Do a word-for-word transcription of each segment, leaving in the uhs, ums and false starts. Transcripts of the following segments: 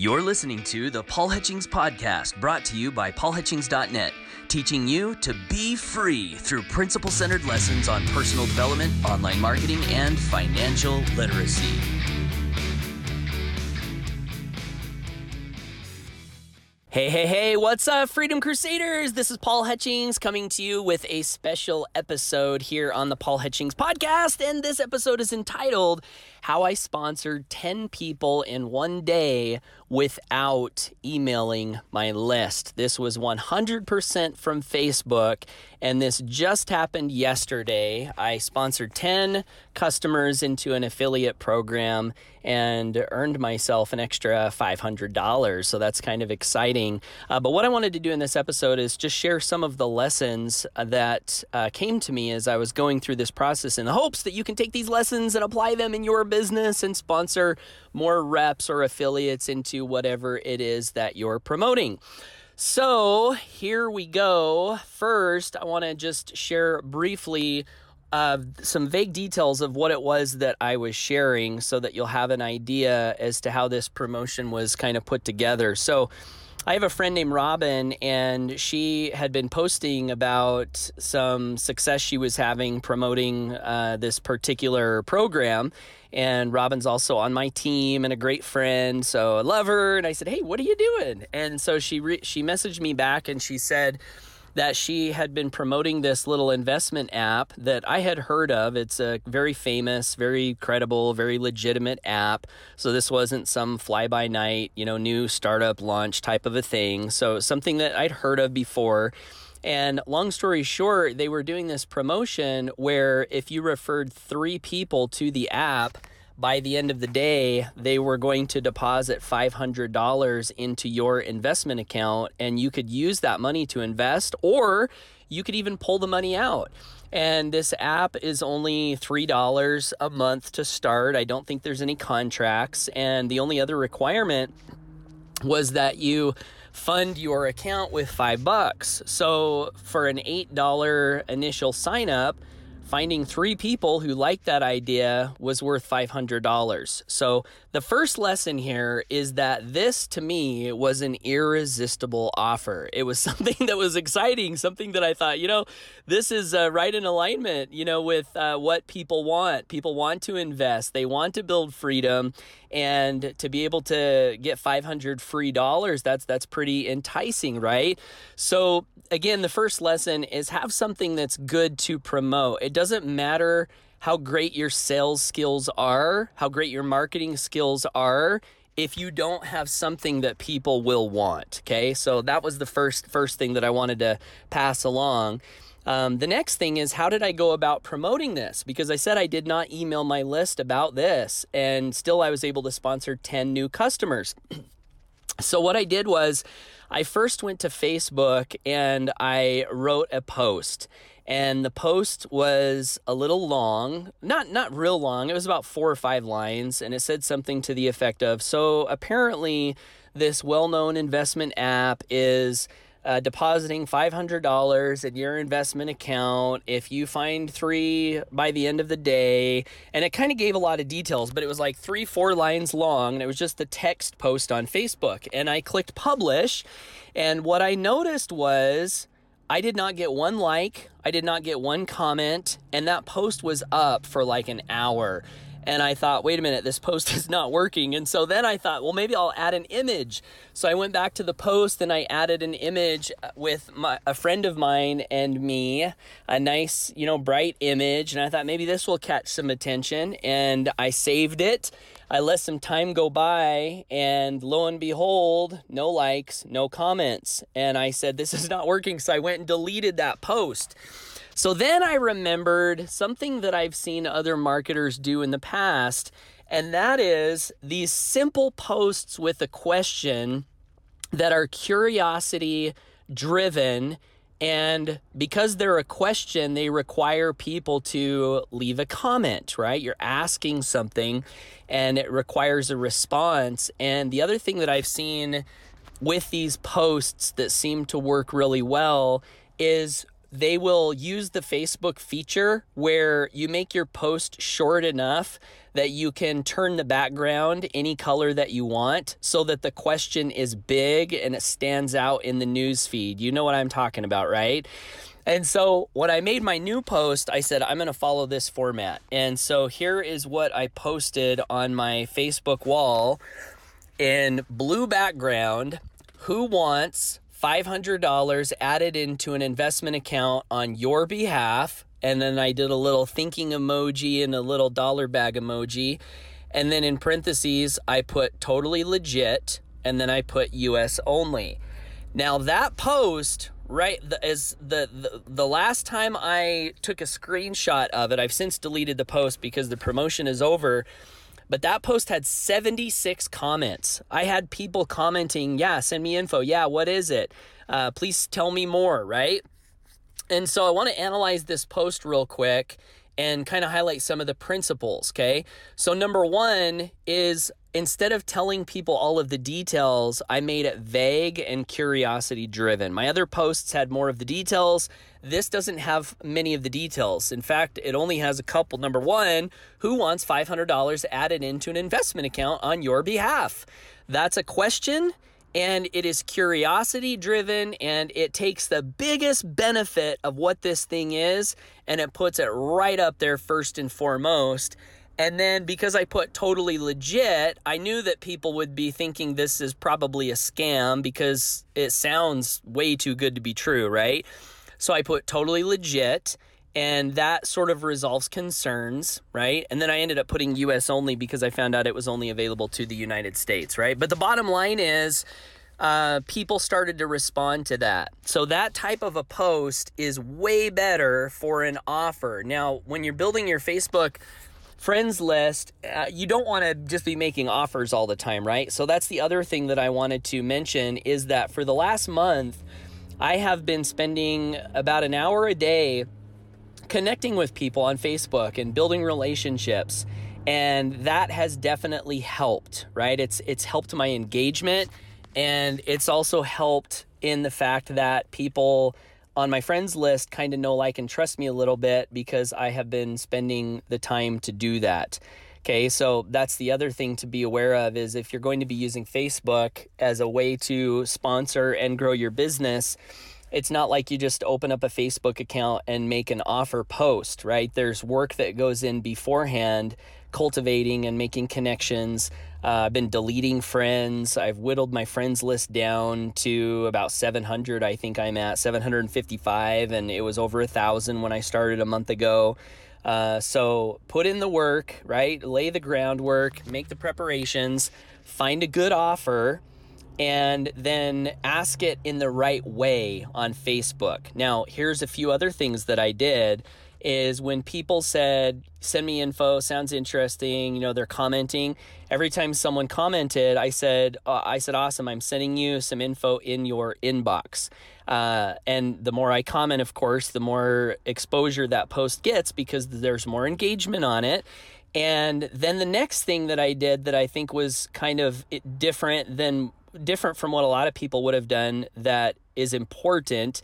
You're listening to the Paul Hutchings Podcast, brought to you by paul hutchings dot net, teaching you to be free through principle-centered lessons on personal development, online marketing, and financial literacy. Hey, hey, hey, what's up, Freedom Crusaders? This is Paul Hutchings coming to you with a special episode here on the Paul Hutchings Podcast. And this episode is entitled, How I Sponsored ten People in One Day Without Emailing My List. This was one hundred percent from Facebook, and this just happened yesterday. I sponsored ten customers into an affiliate program and earned myself an extra five hundred dollars, so that's kind of exciting. Uh, but what I wanted to do in this episode is just share some of the lessons that uh, came to me as I was going through this process, in the hopes that you can take these lessons and apply them in your business and sponsor more reps or affiliates into whatever it is that you're promoting. So here we go. First, I want to just share briefly Uh, some vague details of what it was that I was sharing, so that you'll have an idea as to how this promotion was kind of put together. So I have a friend named Robin, and she had been posting about some success she was having promoting uh, this particular program. And Robin's also on my team and a great friend, so I love her. And I said, hey, what are you doing? And so she re- she messaged me back, and she said that she had been promoting this little investment app that I had heard of. It's a very famous, very credible, very legitimate app. So this wasn't some fly-by-night, you know, new startup launch type of a thing. So something that I'd heard of before. And long story short, they were doing this promotion where if you referred three people to the app, by the end of the day, they were going to deposit five hundred dollars into your investment account, and you could use that money to invest, or you could even pull the money out. And this app is only three dollars a month to start. I don't think there's any contracts. And the only other requirement was that you fund your account with five bucks. So for an eight dollars initial sign up, finding three people who liked that idea was worth five hundred dollars. So the first lesson here is that this, to me, was an irresistible offer. It was something that was exciting, something that I thought, you know, this is uh, right in alignment, you know, with uh, what people want. People want to invest. They want to build freedom, and to be able to get five hundred free dollars, that's that's pretty enticing, right? So again, the first lesson is have something that's good to promote. It doesn't matter how great your sales skills are, how great your marketing skills are, if you don't have something that people will want, okay? So that was the first first thing that I wanted to pass along. Um, the next thing is, how did I go about promoting this? Because I said I did not email my list about this, and still I was able to sponsor ten new customers. So what I did was, I first went to Facebook and I wrote a post. And the post was a little long, not not real long. It was about four or five lines, and it said something to the effect of, so apparently this well-known investment app is uh, depositing five hundred dollars in your investment account if you find three by the end of the day. And it kind of gave a lot of details, but it was like three, four lines long, and it was just the text post on Facebook. And I clicked publish, and what I noticed was, I did not get one like, I did not get one comment, and that post was up for like an hour. And I thought, wait a minute, this post is not working. And so then I thought, well, maybe I'll add an image. So I went back to the post and I added an image with my, a friend of mine and me, a nice, you know, bright image. And I thought maybe this will catch some attention. And I saved it. I let some time go by, and lo and behold, no likes, no comments. And I said, this is not working. So I went and deleted that post. So then I remembered something that I've seen other marketers do in the past, and that is these simple posts with a question that are curiosity driven. And because they're a question, they require people to leave a comment, right? You're asking something and it requires a response. And the other thing that I've seen with these posts that seem to work really well is they will use the Facebook feature where you make your post short enough that you can turn the background any color that you want so that the question is big and it stands out in the news feed. You know what I'm talking about, right? And so when I made my new post, I said, I'm going to follow this format. And so here is what I posted on my Facebook wall in blue background. Who wants five hundred dollars added into an investment account on your behalf? And then I did a little thinking emoji and a little dollar bag emoji. And then in parentheses, I put totally legit. And then I put U S only. Now that post... Right, the, as the, the the last time I took a screenshot of it, I've since deleted the post because the promotion is over, but that post had seventy-six comments. I had people commenting, yeah, send me info, yeah, what is it? Uh, please tell me more, right? And so I want to analyze this post real quick and kind of highlight some of the principles, okay? So number one is, instead of telling people all of the details, I made it vague and curiosity-driven. My other posts had more of the details. This doesn't have many of the details. In fact, it only has a couple. Number one, who wants five hundred dollars added into an investment account on your behalf? That's a question, and it is curiosity-driven, and it takes the biggest benefit of what this thing is, and it puts it right up there first and foremost. And then because I put totally legit, I knew that people would be thinking this is probably a scam because it sounds way too good to be true, right? So I put totally legit, and that sort of resolves concerns, right? And then I ended up putting U S only because I found out it was only available to the United States, right? But the bottom line is uh, people started to respond to that. So that type of a post is way better for an offer. Now, when you're building your Facebook friends list, uh, you don't want to just be making offers all the time, right? So that's the other thing that I wanted to mention is that for the last month, I have been spending about an hour a day connecting with people on Facebook and building relationships. And that has definitely helped, right? It's it's helped my engagement, and it's also helped in the fact that people on my friends list kind of know, like, and trust me a little bit because I have been spending the time to do that. Okay, so that's the other thing to be aware of is if you're going to be using Facebook as a way to sponsor and grow your business, it's not like you just open up a Facebook account and make an offer post, right? There's work that goes in beforehand, cultivating and making connections. Uh, I've been deleting friends. I've whittled my friends list down to about seven hundred. I think I'm at seven hundred fifty-five, and it was over a thousand when I started a month ago. Uh, so put in the work, right? Lay the groundwork, make the preparations, find a good offer, and then ask it in the right way on Facebook. Now, here's a few other things that I did is when people said, send me info, sounds interesting, you know, they're commenting. Every time someone commented, I said, uh, I said, awesome, I'm sending you some info in your inbox. Uh, and the more I comment, of course, the more exposure that post gets because there's more engagement on it. And then the next thing that I did that I think was kind of different than different from what a lot of people would have done that is important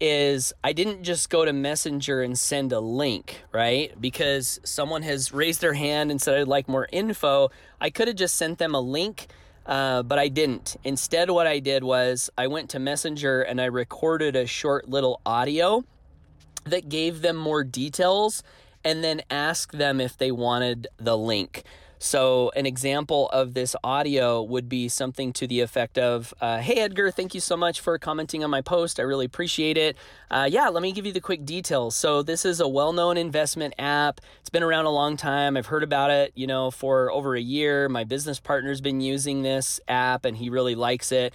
is I didn't just go to Messenger and send a link, right? Because someone has raised their hand and said, I'd like more info. I could have just sent them a link, uh, but I didn't. Instead, what I did was I went to Messenger and I recorded a short little audio that gave them more details and then asked them if they wanted the link. So an example of this audio would be something to the effect of, uh, hey, Edgar, thank you so much for commenting on my post. I really appreciate it. Uh, yeah, let me give you the quick details. So this is a well-known investment app. It's been around a long time. I've heard about it, you know, for over a year. My business partner's been using this app, and he really likes it.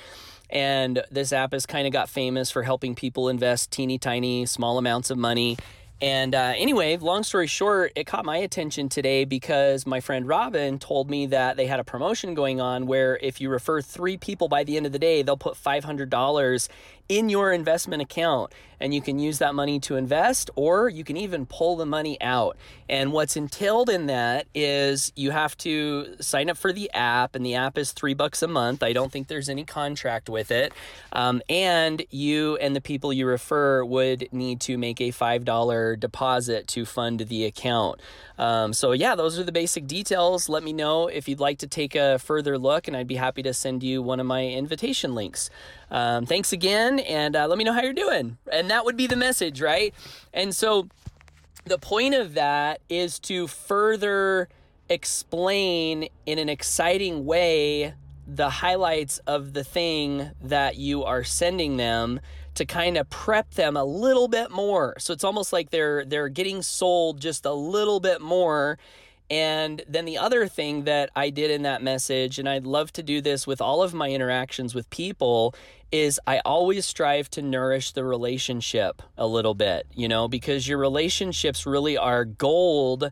And this app has kind of got famous for helping people invest teeny tiny, small amounts of money. And uh, anyway, long story short, it caught my attention today because my friend Robin told me that they had a promotion going on where if you refer three people by the end of the day, they'll put five hundred dollars in your investment account, and you can use that money to invest, or you can even pull the money out. And what's entailed in that is you have to sign up for the app, and the app is three bucks a month. I don't think there's any contract with it. Um, and you and the people you refer would need to make a five dollars deposit to fund the account. Um, so yeah, those are the basic details. Let me know if you'd like to take a further look, and I'd be happy to send you one of my invitation links. Um, thanks again, and uh, let me know how you're doing. And that would be the message, right? And so the point of that is to further explain in an exciting way the highlights of the thing that you are sending them to kind of prep them a little bit more. So it's almost like they're they're getting sold just a little bit more. And then the other thing that I did in that message, and I'd love to do this with all of my interactions with people, is I always strive to nourish the relationship a little bit, you know, because your relationships really are gold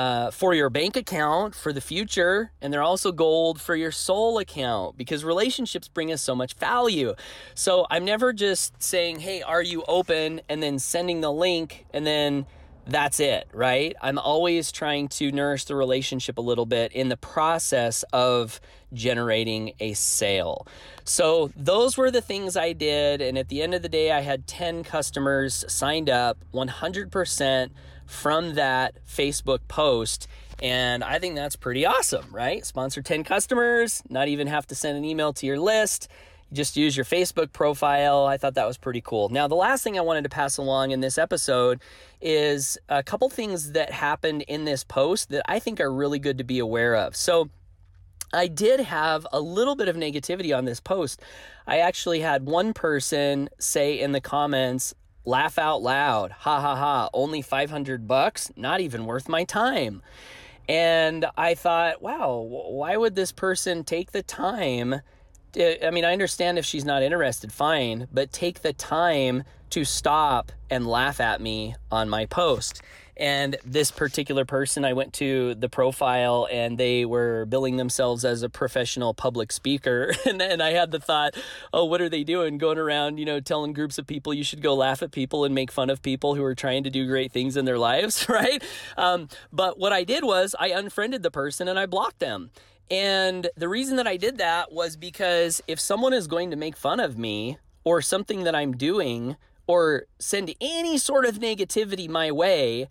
Uh, for your bank account for the future, and they're also gold for your soul account, because relationships bring us so much value. So I'm never just saying, hey, are you open, and then sending the link, and then that's it, right? I'm always trying to nourish the relationship a little bit in the process of generating a sale. So those were the things I did, and at the end of the day, I had ten customers signed up, one hundred percent from that Facebook post, and I think that's pretty awesome, right? Sponsor ten customers, not even have to send an email to your list. Just use your Facebook profile. I thought that was pretty cool. Now, the last thing I wanted to pass along in this episode is a couple things that happened in this post that I think are really good to be aware of. So I did have a little bit of negativity on this post. I actually had one person say in the comments, laugh out loud, ha ha ha, only five hundred bucks, not even worth my time. And I thought, wow, why would this person take the time? I mean, I understand if she's not interested, fine, but take the time to stop and laugh at me on my post. And this particular person, I went to the profile and they were billing themselves as a professional public speaker. And then I had the thought, oh, what are they doing? Going around, you know, telling groups of people you should go laugh at people and make fun of people who are trying to do great things in their lives, right? Um, but what I did was I unfriended the person and I blocked them. And the reason that I did that was because if someone is going to make fun of me or something that I'm doing or send any sort of negativity my way,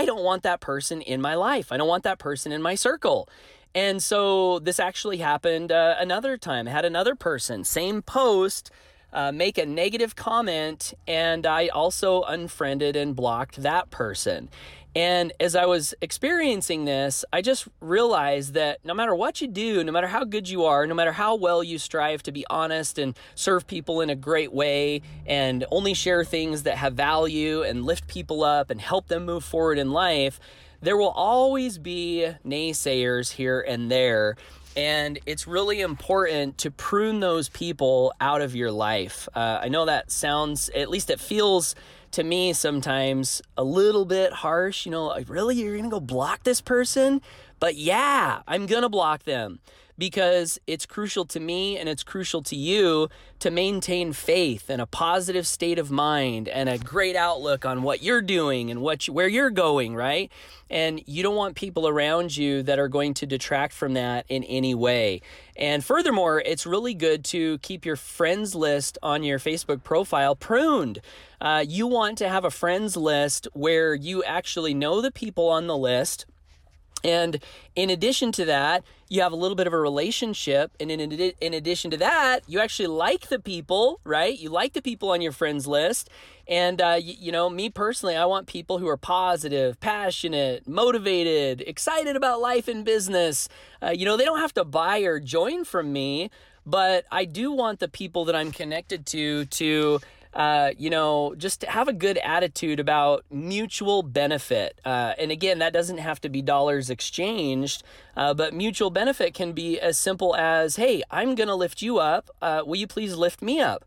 I don't want that person in my life. I don't want that person in my circle. And so this actually happened uh, another time. I had another person, same post, uh, make a negative comment, and I also unfriended and blocked that person. And as I was experiencing this, I just realized that no matter what you do, no matter how good you are, no matter how well you strive to be honest and serve people in a great way and only share things that have value and lift people up and help them move forward in life, there will always be naysayers here and there. And it's really important to prune those people out of your life. Uh, I know that sounds, at least it feels to me sometimes a little bit harsh, you know, like, really, you're going to go block this person? But yeah, I'm going to block them because it's crucial to me and it's crucial to you to maintain faith and a positive state of mind and a great outlook on what you're doing and what you, where you're going, right? And you don't want people around you that are going to detract from that in any way. And furthermore, it's really good to keep your friends list on your Facebook profile pruned. Uh, you want to have a friends list where you actually know the people on the list. And in addition to that, you have a little bit of a relationship. And in, ad- in addition to that, you actually like the people, right? You like the people on your friends list. And, uh, y- you know, me personally, I want people who are positive, passionate, motivated, excited about life and business. Uh, you know, they don't have to buy or join from me, but I do want the people that I'm connected to to Uh, you know, just have a good attitude about mutual benefit. Uh, and again, that doesn't have to be dollars exchanged, uh, but mutual benefit can be as simple as, hey, I'm going to lift you up. Uh, will you please lift me up?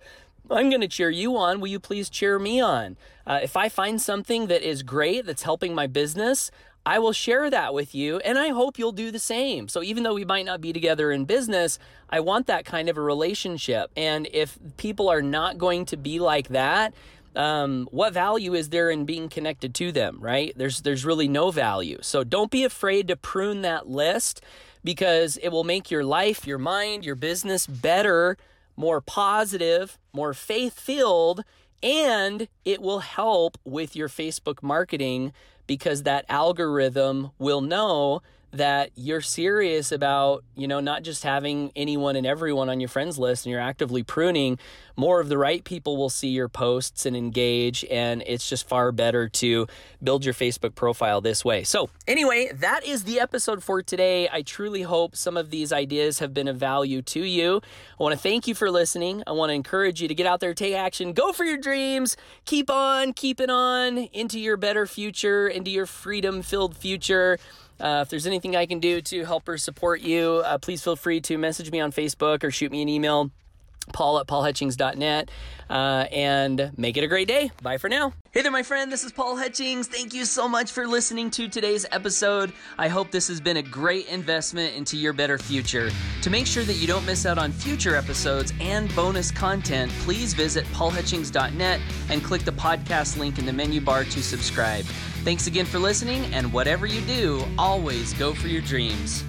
I'm going to cheer you on. Will you please cheer me on? Uh, if I find something that is great, that's helping my business, I will share that with you, and I hope you'll do the same. So even though we might not be together in business, I want that kind of a relationship. And if people are not going to be like that, um, what value is there in being connected to them, right? There's there's really no value. So don't be afraid to prune that list, because it will make your life, your mind, your business better, more positive, more faith-filled, and it will help with your Facebook marketing, because that algorithm will know that you're serious about, you know, not just having anyone and everyone on your friends list and you're actively pruning. More of the right people will see your posts and engage, and it's just far better to build your Facebook profile this way. So anyway, that is the episode for today. I truly hope some of these ideas have been of value to you. I want to thank you for listening. I want to encourage you to get out there, take action, go for your dreams, keep on keeping on into your better future, into your freedom-filled future. Uh, if there's anything I can do to help or support you, uh, please feel free to message me on Facebook or shoot me an email, paul at paul hutchings dot net, uh, and make it a great day. Bye for now. Hey there, my friend. This is Paul Hutchings. Thank you so much for listening to today's episode. I hope this has been a great investment into your better future. To make sure that you don't miss out on future episodes and bonus content, please visit paul hutchings dot net and click the podcast link in the menu bar to subscribe. Thanks again for listening, and whatever you do, always go for your dreams.